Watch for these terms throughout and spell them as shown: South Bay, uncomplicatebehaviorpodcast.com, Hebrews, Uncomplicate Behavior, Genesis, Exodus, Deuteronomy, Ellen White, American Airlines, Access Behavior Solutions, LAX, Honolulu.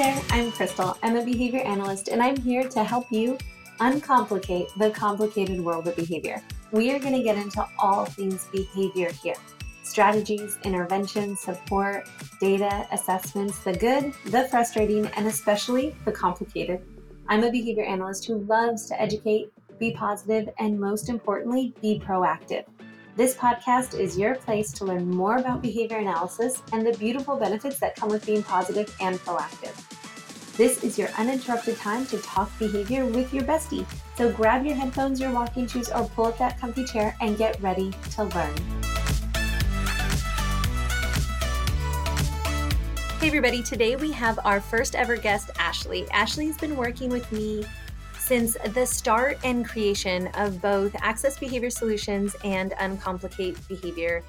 there, I'm Crystal. I'm a behavior analyst, and I'm here to help you uncomplicate the complicated world of behavior. We are going to get into all things behavior here. Strategies, interventions, support, data, assessments, the good, the frustrating, and especially the complicated. I'm a behavior analyst who loves to educate, be positive, and most importantly, be proactive. This podcast is your place to learn more about behavior analysis and the beautiful benefits that come with being positive and proactive. This is your uninterrupted time to talk behavior with your bestie. So grab your headphones, your walking shoes, or pull up that comfy chair and get ready to learn. Hey everybody, today we have our first ever guest, Ashley. Ashley's been working with me since the start and creation of both Access Behavior Solutions and Uncomplicate Behavior.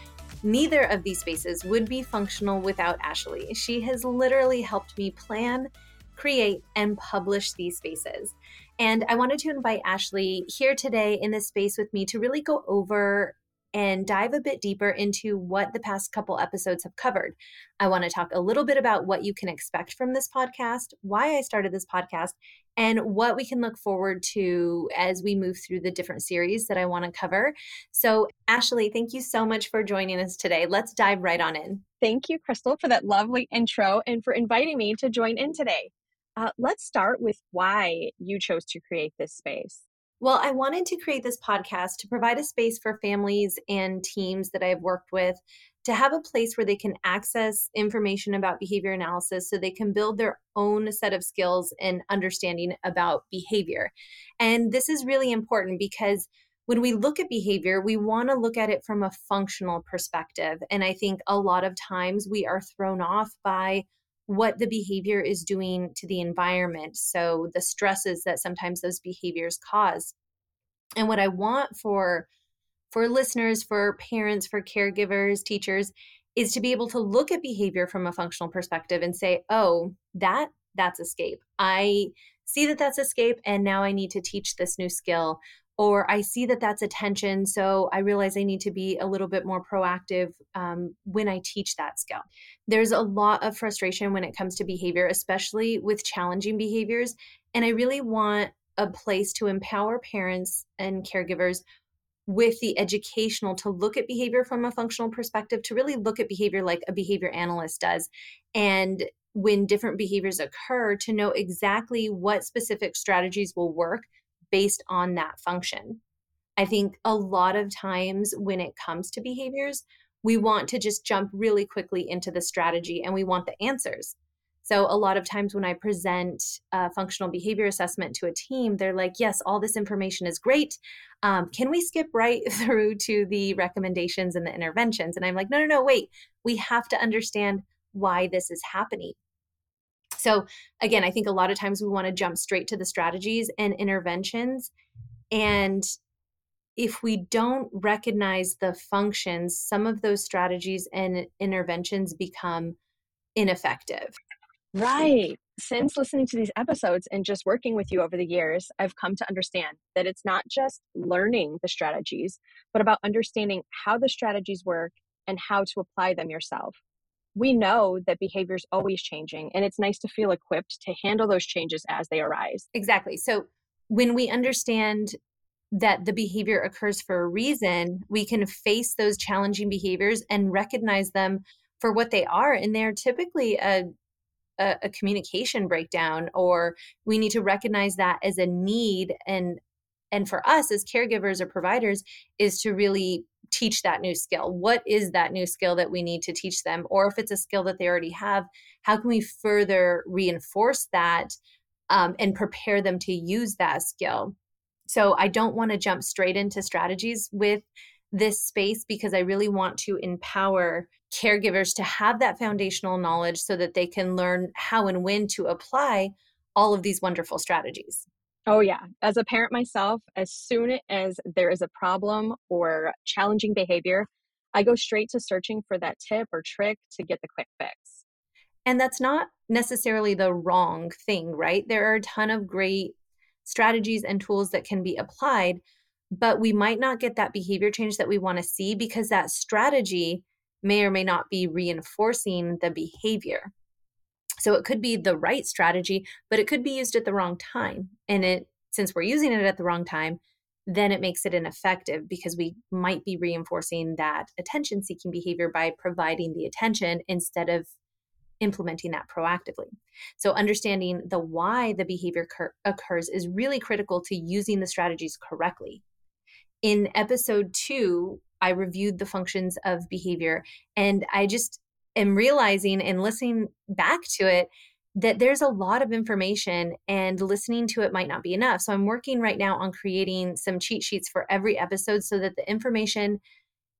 Neither of these spaces would be functional without Ashley. She has literally helped me plan, create, and publish these spaces. And I wanted to invite Ashley here today in this space with me to really go over and dive a bit deeper into what the past couple episodes have covered. I want to talk a little bit about what you can expect from this podcast, why I started this podcast, and what we can look forward to as we move through the different series that I want to cover. So Ashley, thank you so much for joining us today. Let's dive right on in. Thank you, Crystal, for that lovely intro and for inviting me to join in today. Let's start with why you chose to create this space. Well, I wanted to create this podcast to provide a space for families and teams that I've worked with to have a place where they can access information about behavior analysis so they can build their own set of skills and understanding about behavior. And this is really important because when we look at behavior, we want to look at it from a functional perspective. And I think a lot of times we are thrown off by what the behavior is doing to the environment. So the stresses that sometimes those behaviors cause. And what I want for listeners, for parents, for caregivers, teachers, is to be able to look at behavior from a functional perspective and say, oh, that's escape. I see that that's escape, and now I need to teach this new skill. Or I see that that's attention, so I realize I need to be a little bit more proactive when I teach that skill. There's a lot of frustration when it comes to behavior, especially with challenging behaviors. And I really want a place to empower parents and caregivers with the educational to look at behavior from a functional perspective, to really look at behavior like a behavior analyst does. And when different behaviors occur, to know exactly what specific strategies will work based on that function. I think a lot of times when it comes to behaviors, we want to just jump really quickly into the strategy and we want the answers. So a lot of times when I present a functional behavior assessment to a team, they're like, yes, all this information is great. Can we skip right through to the recommendations and the interventions? And I'm like, no, wait, we have to understand why this is happening. So again, I think a lot of times we want to jump straight to the strategies and interventions. And if we don't recognize the functions, some of those strategies and interventions become ineffective. Right. Since listening to these episodes and just working with you over the years, I've come to understand that it's not just learning the strategies, but about understanding how the strategies work and how to apply them yourself. We know that behavior is always changing, and it's nice to feel equipped to handle those changes as they arise. Exactly. So when we understand that the behavior occurs for a reason, we can face those challenging behaviors and recognize them for what they are. And they're typically a communication breakdown, or we need to recognize that as a need. And for us as caregivers or providers is to really teach that new skill. What is that new skill that we need to teach them? Or if it's a skill that they already have, how can we further reinforce that and prepare them to use that skill? So I don't want to jump straight into strategies with this space because I really want to empower caregivers to have that foundational knowledge so that they can learn how and when to apply all of these wonderful strategies. Oh yeah. As a parent myself, as soon as there is a problem or challenging behavior, I go straight to searching for that tip or trick to get the quick fix. And that's not necessarily the wrong thing, right? There are a ton of great strategies and tools that can be applied, but we might not get that behavior change that we want to see because that strategy may or may not be reinforcing the behavior. So it could be the right strategy, but it could be used at the wrong time. And since we're using it at the wrong time, then it makes it ineffective because we might be reinforcing that attention-seeking behavior by providing the attention instead of implementing that proactively. So understanding the why the behavior occurs is really critical to using the strategies correctly. In episode 2, I reviewed the functions of behavior, and I just am realizing and listening back to it that there's a lot of information and listening to it might not be enough. So I'm working right now on creating some cheat sheets for every episode so that the information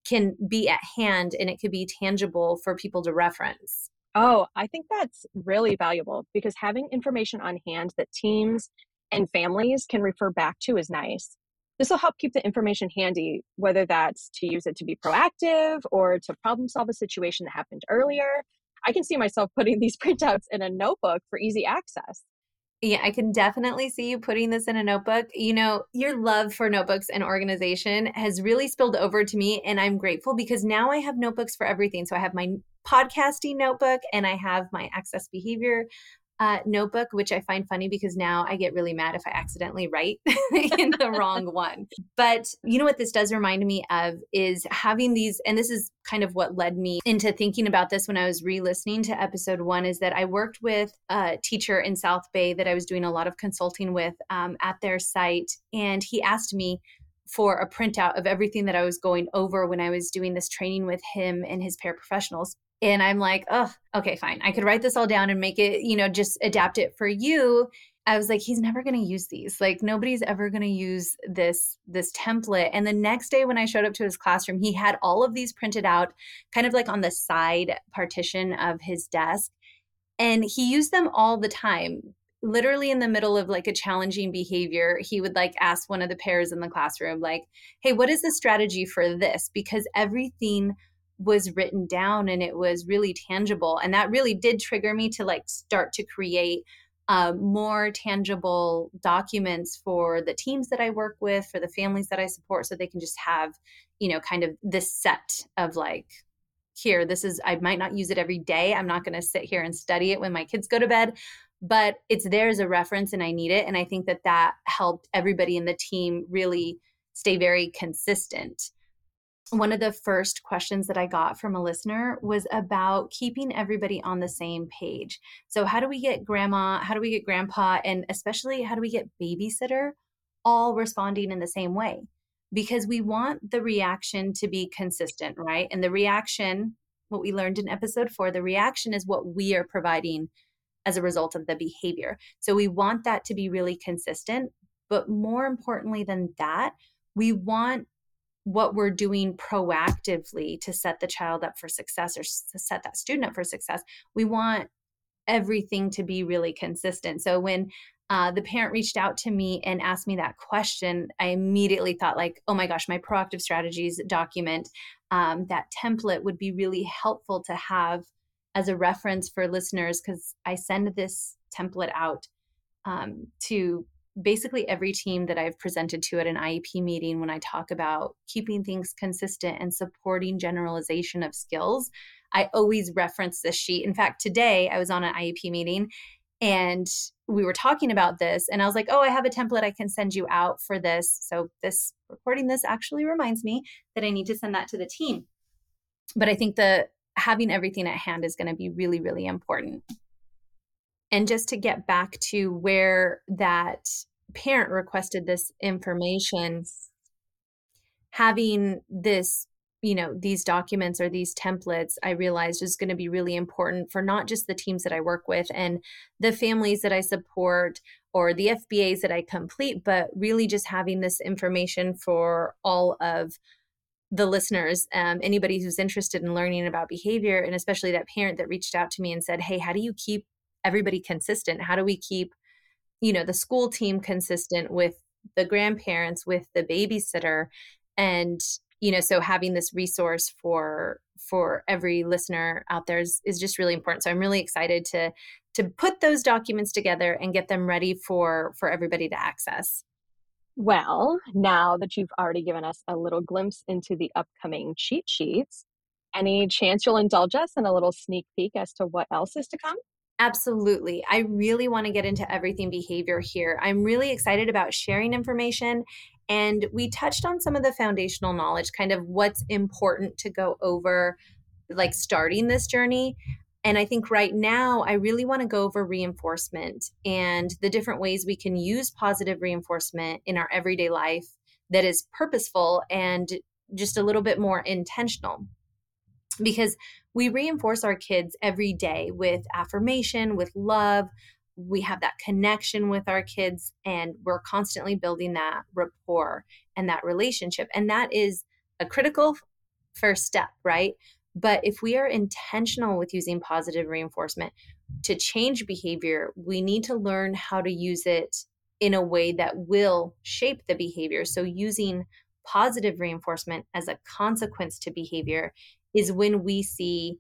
can be at hand and it could be tangible for people to reference. Oh, I think that's really valuable because having information on hand that teams and families can refer back to is nice. This will help keep the information handy, whether that's to use it to be proactive or to problem solve a situation that happened earlier. I can see myself putting these printouts in a notebook for easy access. Yeah, I can definitely see you putting this in a notebook. You know, your love for notebooks and organization has really spilled over to me, and I'm grateful because now I have notebooks for everything. So I have my podcasting notebook and I have my Access Behavior notebook, which I find funny because now I get really mad if I accidentally write in the wrong one. But you know what this does remind me of is having these, and this is kind of what led me into thinking about this when I was re-listening to episode 1, is that I worked with a teacher in South Bay that I was doing a lot of consulting with at their site. And he asked me for a printout of everything that I was going over when I was doing this training with him and his paraprofessionals. And I'm like, oh, okay, fine. I could write this all down and make it, you know, just adapt it for you. I was like, he's never going to use these. Like nobody's ever going to use this template. And the next day when I showed up to his classroom, he had all of these printed out kind of like on the side partition of his desk. And he used them all the time. Literally in the middle of like a challenging behavior, he would like ask one of the pairs in the classroom, like, hey, what is the strategy for this? Because everything was written down and it was really tangible. And that really did trigger me to like start to create more tangible documents for the teams that I work with, for the families that I support, so they can just have, you know, kind of this set of like, here, this is, I might not use it every day. I'm not going to sit here and study it when my kids go to bed, but it's there as a reference and I need it. And I think that that helped everybody in the team really stay very consistent. One of the first questions that I got from a listener was about keeping everybody on the same page. So how do we get grandma, how do we get grandpa, and especially how do we get babysitter all responding in the same way? Because we want the reaction to be consistent, right? And the reaction, what we learned in episode 4, the reaction is what we are providing as a result of the behavior. So we want that to be really consistent, but more importantly than that, we want what we're doing proactively to set the child up for success or to set that student up for success. We want everything to be really consistent. So when the parent reached out to me and asked me that question, I immediately thought like, oh my gosh, my proactive strategies document, that template would be really helpful to have as a reference for listeners, because I send this template out to basically every team that I've presented to at an IEP meeting when I talk about keeping things consistent and supporting generalization of skills. I always reference this sheet. In fact, today I was on an IEP meeting and we were talking about this and I was like, oh, I have a template I can send you out for this. So this recording, this actually reminds me that I need to send that to the team. But I think the having everything at hand is going to be really, really important. And just to get back to where that parent requested this information, having this, you know, these documents or these templates, I realized is going to be really important for not just the teams that I work with and the families that I support or the FBAs that I complete, but really just having this information for all of the listeners, anybody who's interested in learning about behavior, and especially that parent that reached out to me and said, hey, how do you keep everybody consistent? How do we keep, you know, the school team consistent with the grandparents, with the babysitter? And, you know, so having this resource for every listener out there is just really important. So I'm really excited to put those documents together and get them ready for everybody to access. Well, now that you've already given us a little glimpse into the upcoming cheat sheets, any chance you'll indulge us in a little sneak peek as to what else is to come? Absolutely. I really want to get into everything behavior here. I'm really excited about sharing information. And we touched on some of the foundational knowledge, kind of what's important to go over, like starting this journey. And I think right now, I really want to go over reinforcement and the different ways we can use positive reinforcement in our everyday life that is purposeful and just a little bit more intentional. Because we reinforce our kids every day with affirmation, with love. We have that connection with our kids, and we're constantly building that rapport and that relationship. And that is a critical first step, right? But if we are intentional with using positive reinforcement to change behavior, we need to learn how to use it in a way that will shape the behavior. So using positive reinforcement as a consequence to behavior is when we see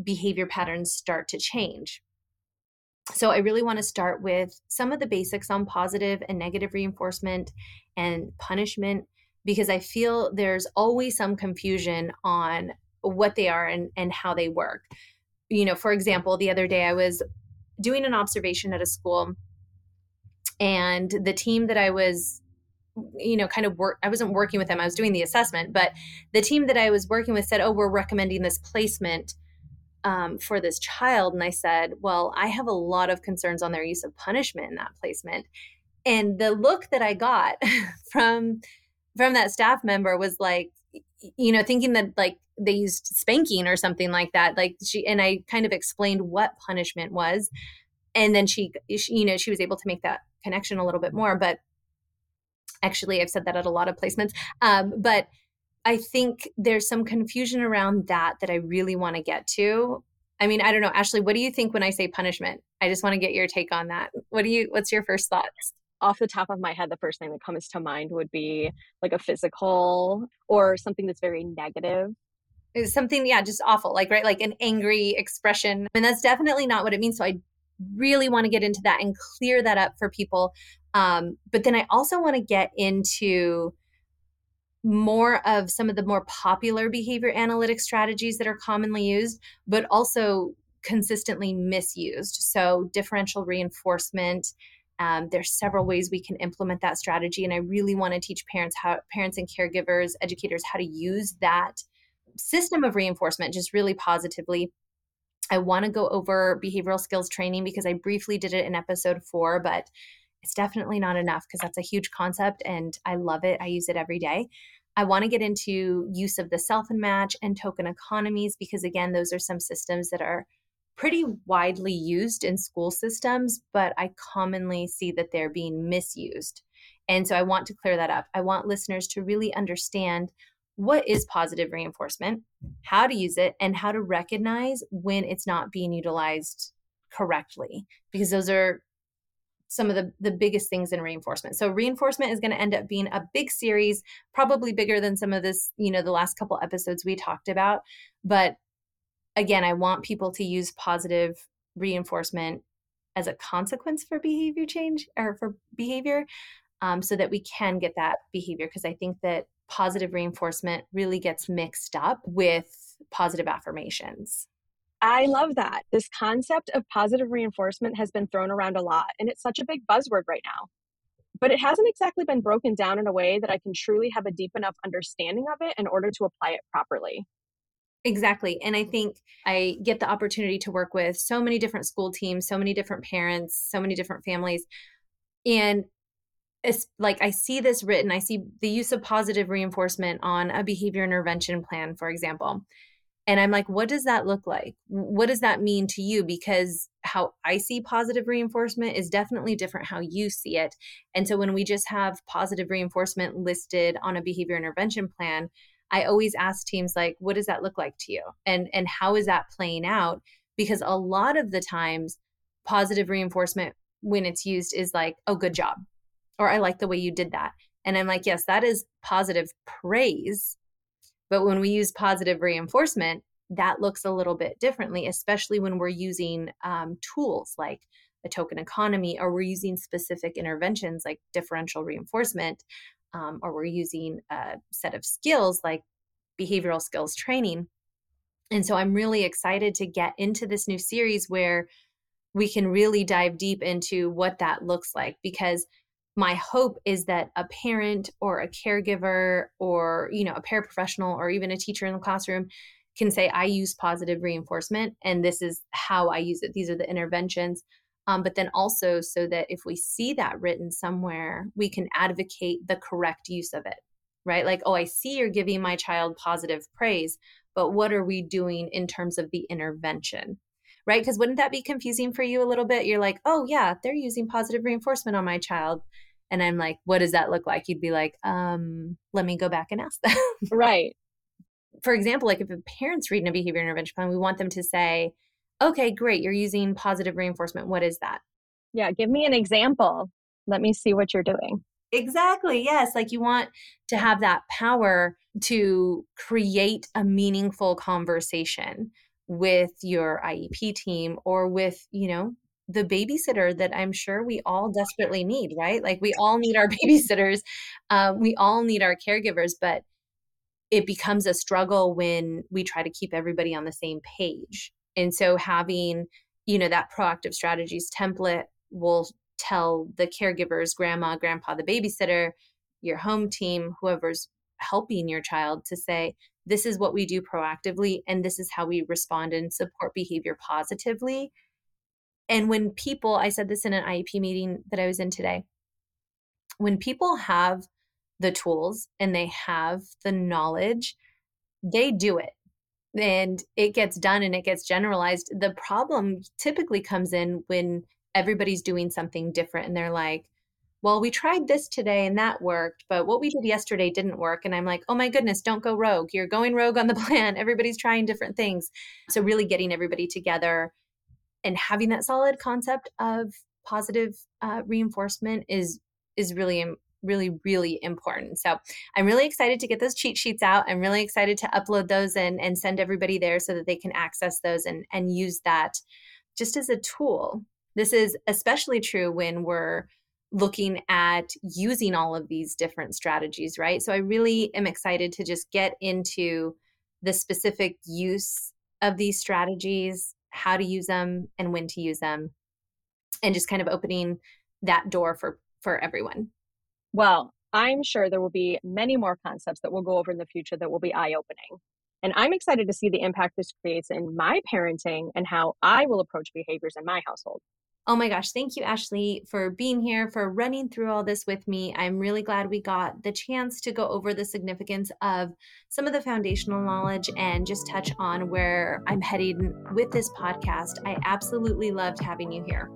behavior patterns start to change. So I really want to start with some of the basics on positive and negative reinforcement and punishment, because I feel there's always some confusion on what they are and how they work. You know, for example, the other day I was doing an observation at a school, and the team that I was I wasn't working with them. I was doing the assessment, but the team that I was working with said, "Oh, we're recommending this placement for this child." And I said, "Well, I have a lot of concerns on their use of punishment in that placement." And the look that I got from that staff member was like, you know, thinking that like they used spanking or something like that. Like I kind of explained what punishment was, and then she was able to make that connection a little bit more, but. Actually, I've said that at a lot of placements, but I think there's some confusion around that I really want to get to. I mean, I don't know, Ashley, what do you think when I say punishment? I just want to get your take on that. What's your first thoughts? Off the top of my head, the first thing that comes to mind would be like a physical or something that's very negative. It's something, yeah, just awful, like, right, like an angry expression. And that's definitely not what it means. So I really want to get into that and clear that up for people. But then I also want to get into more of some of the more popular behavior analytic strategies that are commonly used, but also consistently misused. So differential reinforcement, there's several ways we can implement that strategy. And I really want to teach parents and caregivers, educators, how to use that system of reinforcement just really positively. I want to go over behavioral skills training because I briefly did it in episode 4, but it's definitely not enough because that's a huge concept and I love it. I use it every day. I want to get into use of the self and match and token economies because, again, those are some systems that are pretty widely used in school systems, but I commonly see that they're being misused. And so I want to clear that up. I want listeners to really understand what is positive reinforcement, how to use it, and how to recognize when it's not being utilized correctly, because those are some of the biggest things in reinforcement. So reinforcement is going to end up being a big series, probably bigger than some of this, you know, the last couple episodes we talked about. But again, I want people to use positive reinforcement as a consequence for behavior change or for behavior so that we can get that behavior. Because I think that positive reinforcement really gets mixed up with positive affirmations. I love that. This concept of positive reinforcement has been thrown around a lot, and it's such a big buzzword right now. But it hasn't exactly been broken down in a way that I can truly have a deep enough understanding of it in order to apply it properly. Exactly. And I think I get the opportunity to work with so many different school teams, so many different parents, so many different families. And it's like I see this written, I see the use of positive reinforcement on a behavior intervention plan, for example. And I'm like, what does that look like? What does that mean to you? Because how I see positive reinforcement is definitely different how you see it. And so when we just have positive reinforcement listed on a behavior intervention plan, I always ask teams like, what does that look like to you? And how is that playing out? Because a lot of the times positive reinforcement, when it's used, is like, oh, good job. Or I like the way you did that. And I'm like, yes, that is positive praise. But when we use positive reinforcement, that looks a little bit differently, especially when we're using tools like a token economy, or we're using specific interventions like differential reinforcement, or we're using a set of skills like behavioral skills training. And so I'm really excited to get into this new series where we can really dive deep into what that looks like, because my hope is that a parent or a caregiver or, you know, a paraprofessional or even a teacher in the classroom can say, I use positive reinforcement and this is how I use it. These are the interventions. But then also so that if we see that written somewhere, we can advocate the correct use of it, right? Like, oh, I see you're giving my child positive praise, but what are we doing in terms of the intervention, right? Because wouldn't that be confusing for you a little bit? You're like, oh yeah, they're using positive reinforcement on my child. And I'm like, what does that look like? You'd be like, let me go back and ask them. Right. For example, like if a parent's reading a behavior intervention plan, we want them to say, okay, great, you're using positive reinforcement. What is that? Yeah, give me an example. Let me see what you're doing. Exactly. Yes. Like you want to have that power to create a meaningful conversation with your IEP team or with, you know, the babysitter that I'm sure we all desperately need, right? Like we all need our babysitters. We all need our caregivers, but it becomes a struggle when we try to keep everybody on the same page. And so having, you know, that proactive strategies template will tell the caregivers, grandma, grandpa, the babysitter, your home team, whoever's helping your child to say, this is what we do proactively, and this is how we respond and support behavior positively. And when people, I said this in an IEP meeting that I was in today, when people have the tools and they have the knowledge, they do it. And it gets done and it gets generalized. The problem typically comes in when everybody's doing something different and they're like, well, we tried this today and that worked, but what we did yesterday didn't work. And I'm like, oh my goodness, don't go rogue. You're going rogue on the plan. Everybody's trying different things. So really getting everybody together and having that solid concept of positive reinforcement is really really important. So I'm really excited to get those cheat sheets out. I'm really excited to upload those and send everybody there so that they can access those and use that just as a tool. This is especially true when we're looking at using all of these different strategies, right? So I really am excited to just get into the specific use of these strategies, how to use them and when to use them, and just kind of opening that door for everyone. Well, I'm sure there will be many more concepts that we'll go over in the future that will be eye-opening. And I'm excited to see the impact this creates in my parenting and how I will approach behaviors in my household. Oh my gosh, thank you, Ashley, for being here, for running through all this with me. I'm really glad we got the chance to go over the significance of some of the foundational knowledge and just touch on where I'm heading with this podcast. I absolutely loved having you here.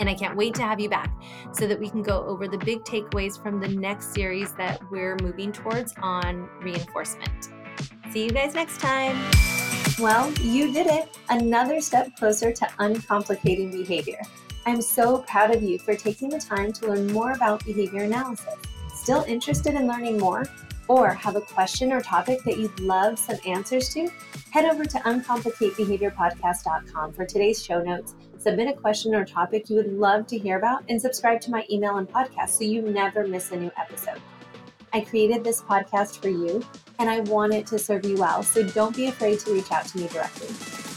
And I can't wait to have you back so that we can go over the big takeaways from the next series that we're moving towards on reinforcement. See you guys next time. Well, you did it. Another step closer to uncomplicating behavior. I'm so proud of you for taking the time to learn more about behavior analysis. Still interested in learning more or have a question or topic that you'd love some answers to? Head over to uncomplicatebehaviorpodcast.com for today's show notes. Submit a question or topic you would love to hear about, and subscribe to my email and podcast so you never miss a new episode. I created this podcast for you, and I want it to serve you well, so don't be afraid to reach out to me directly.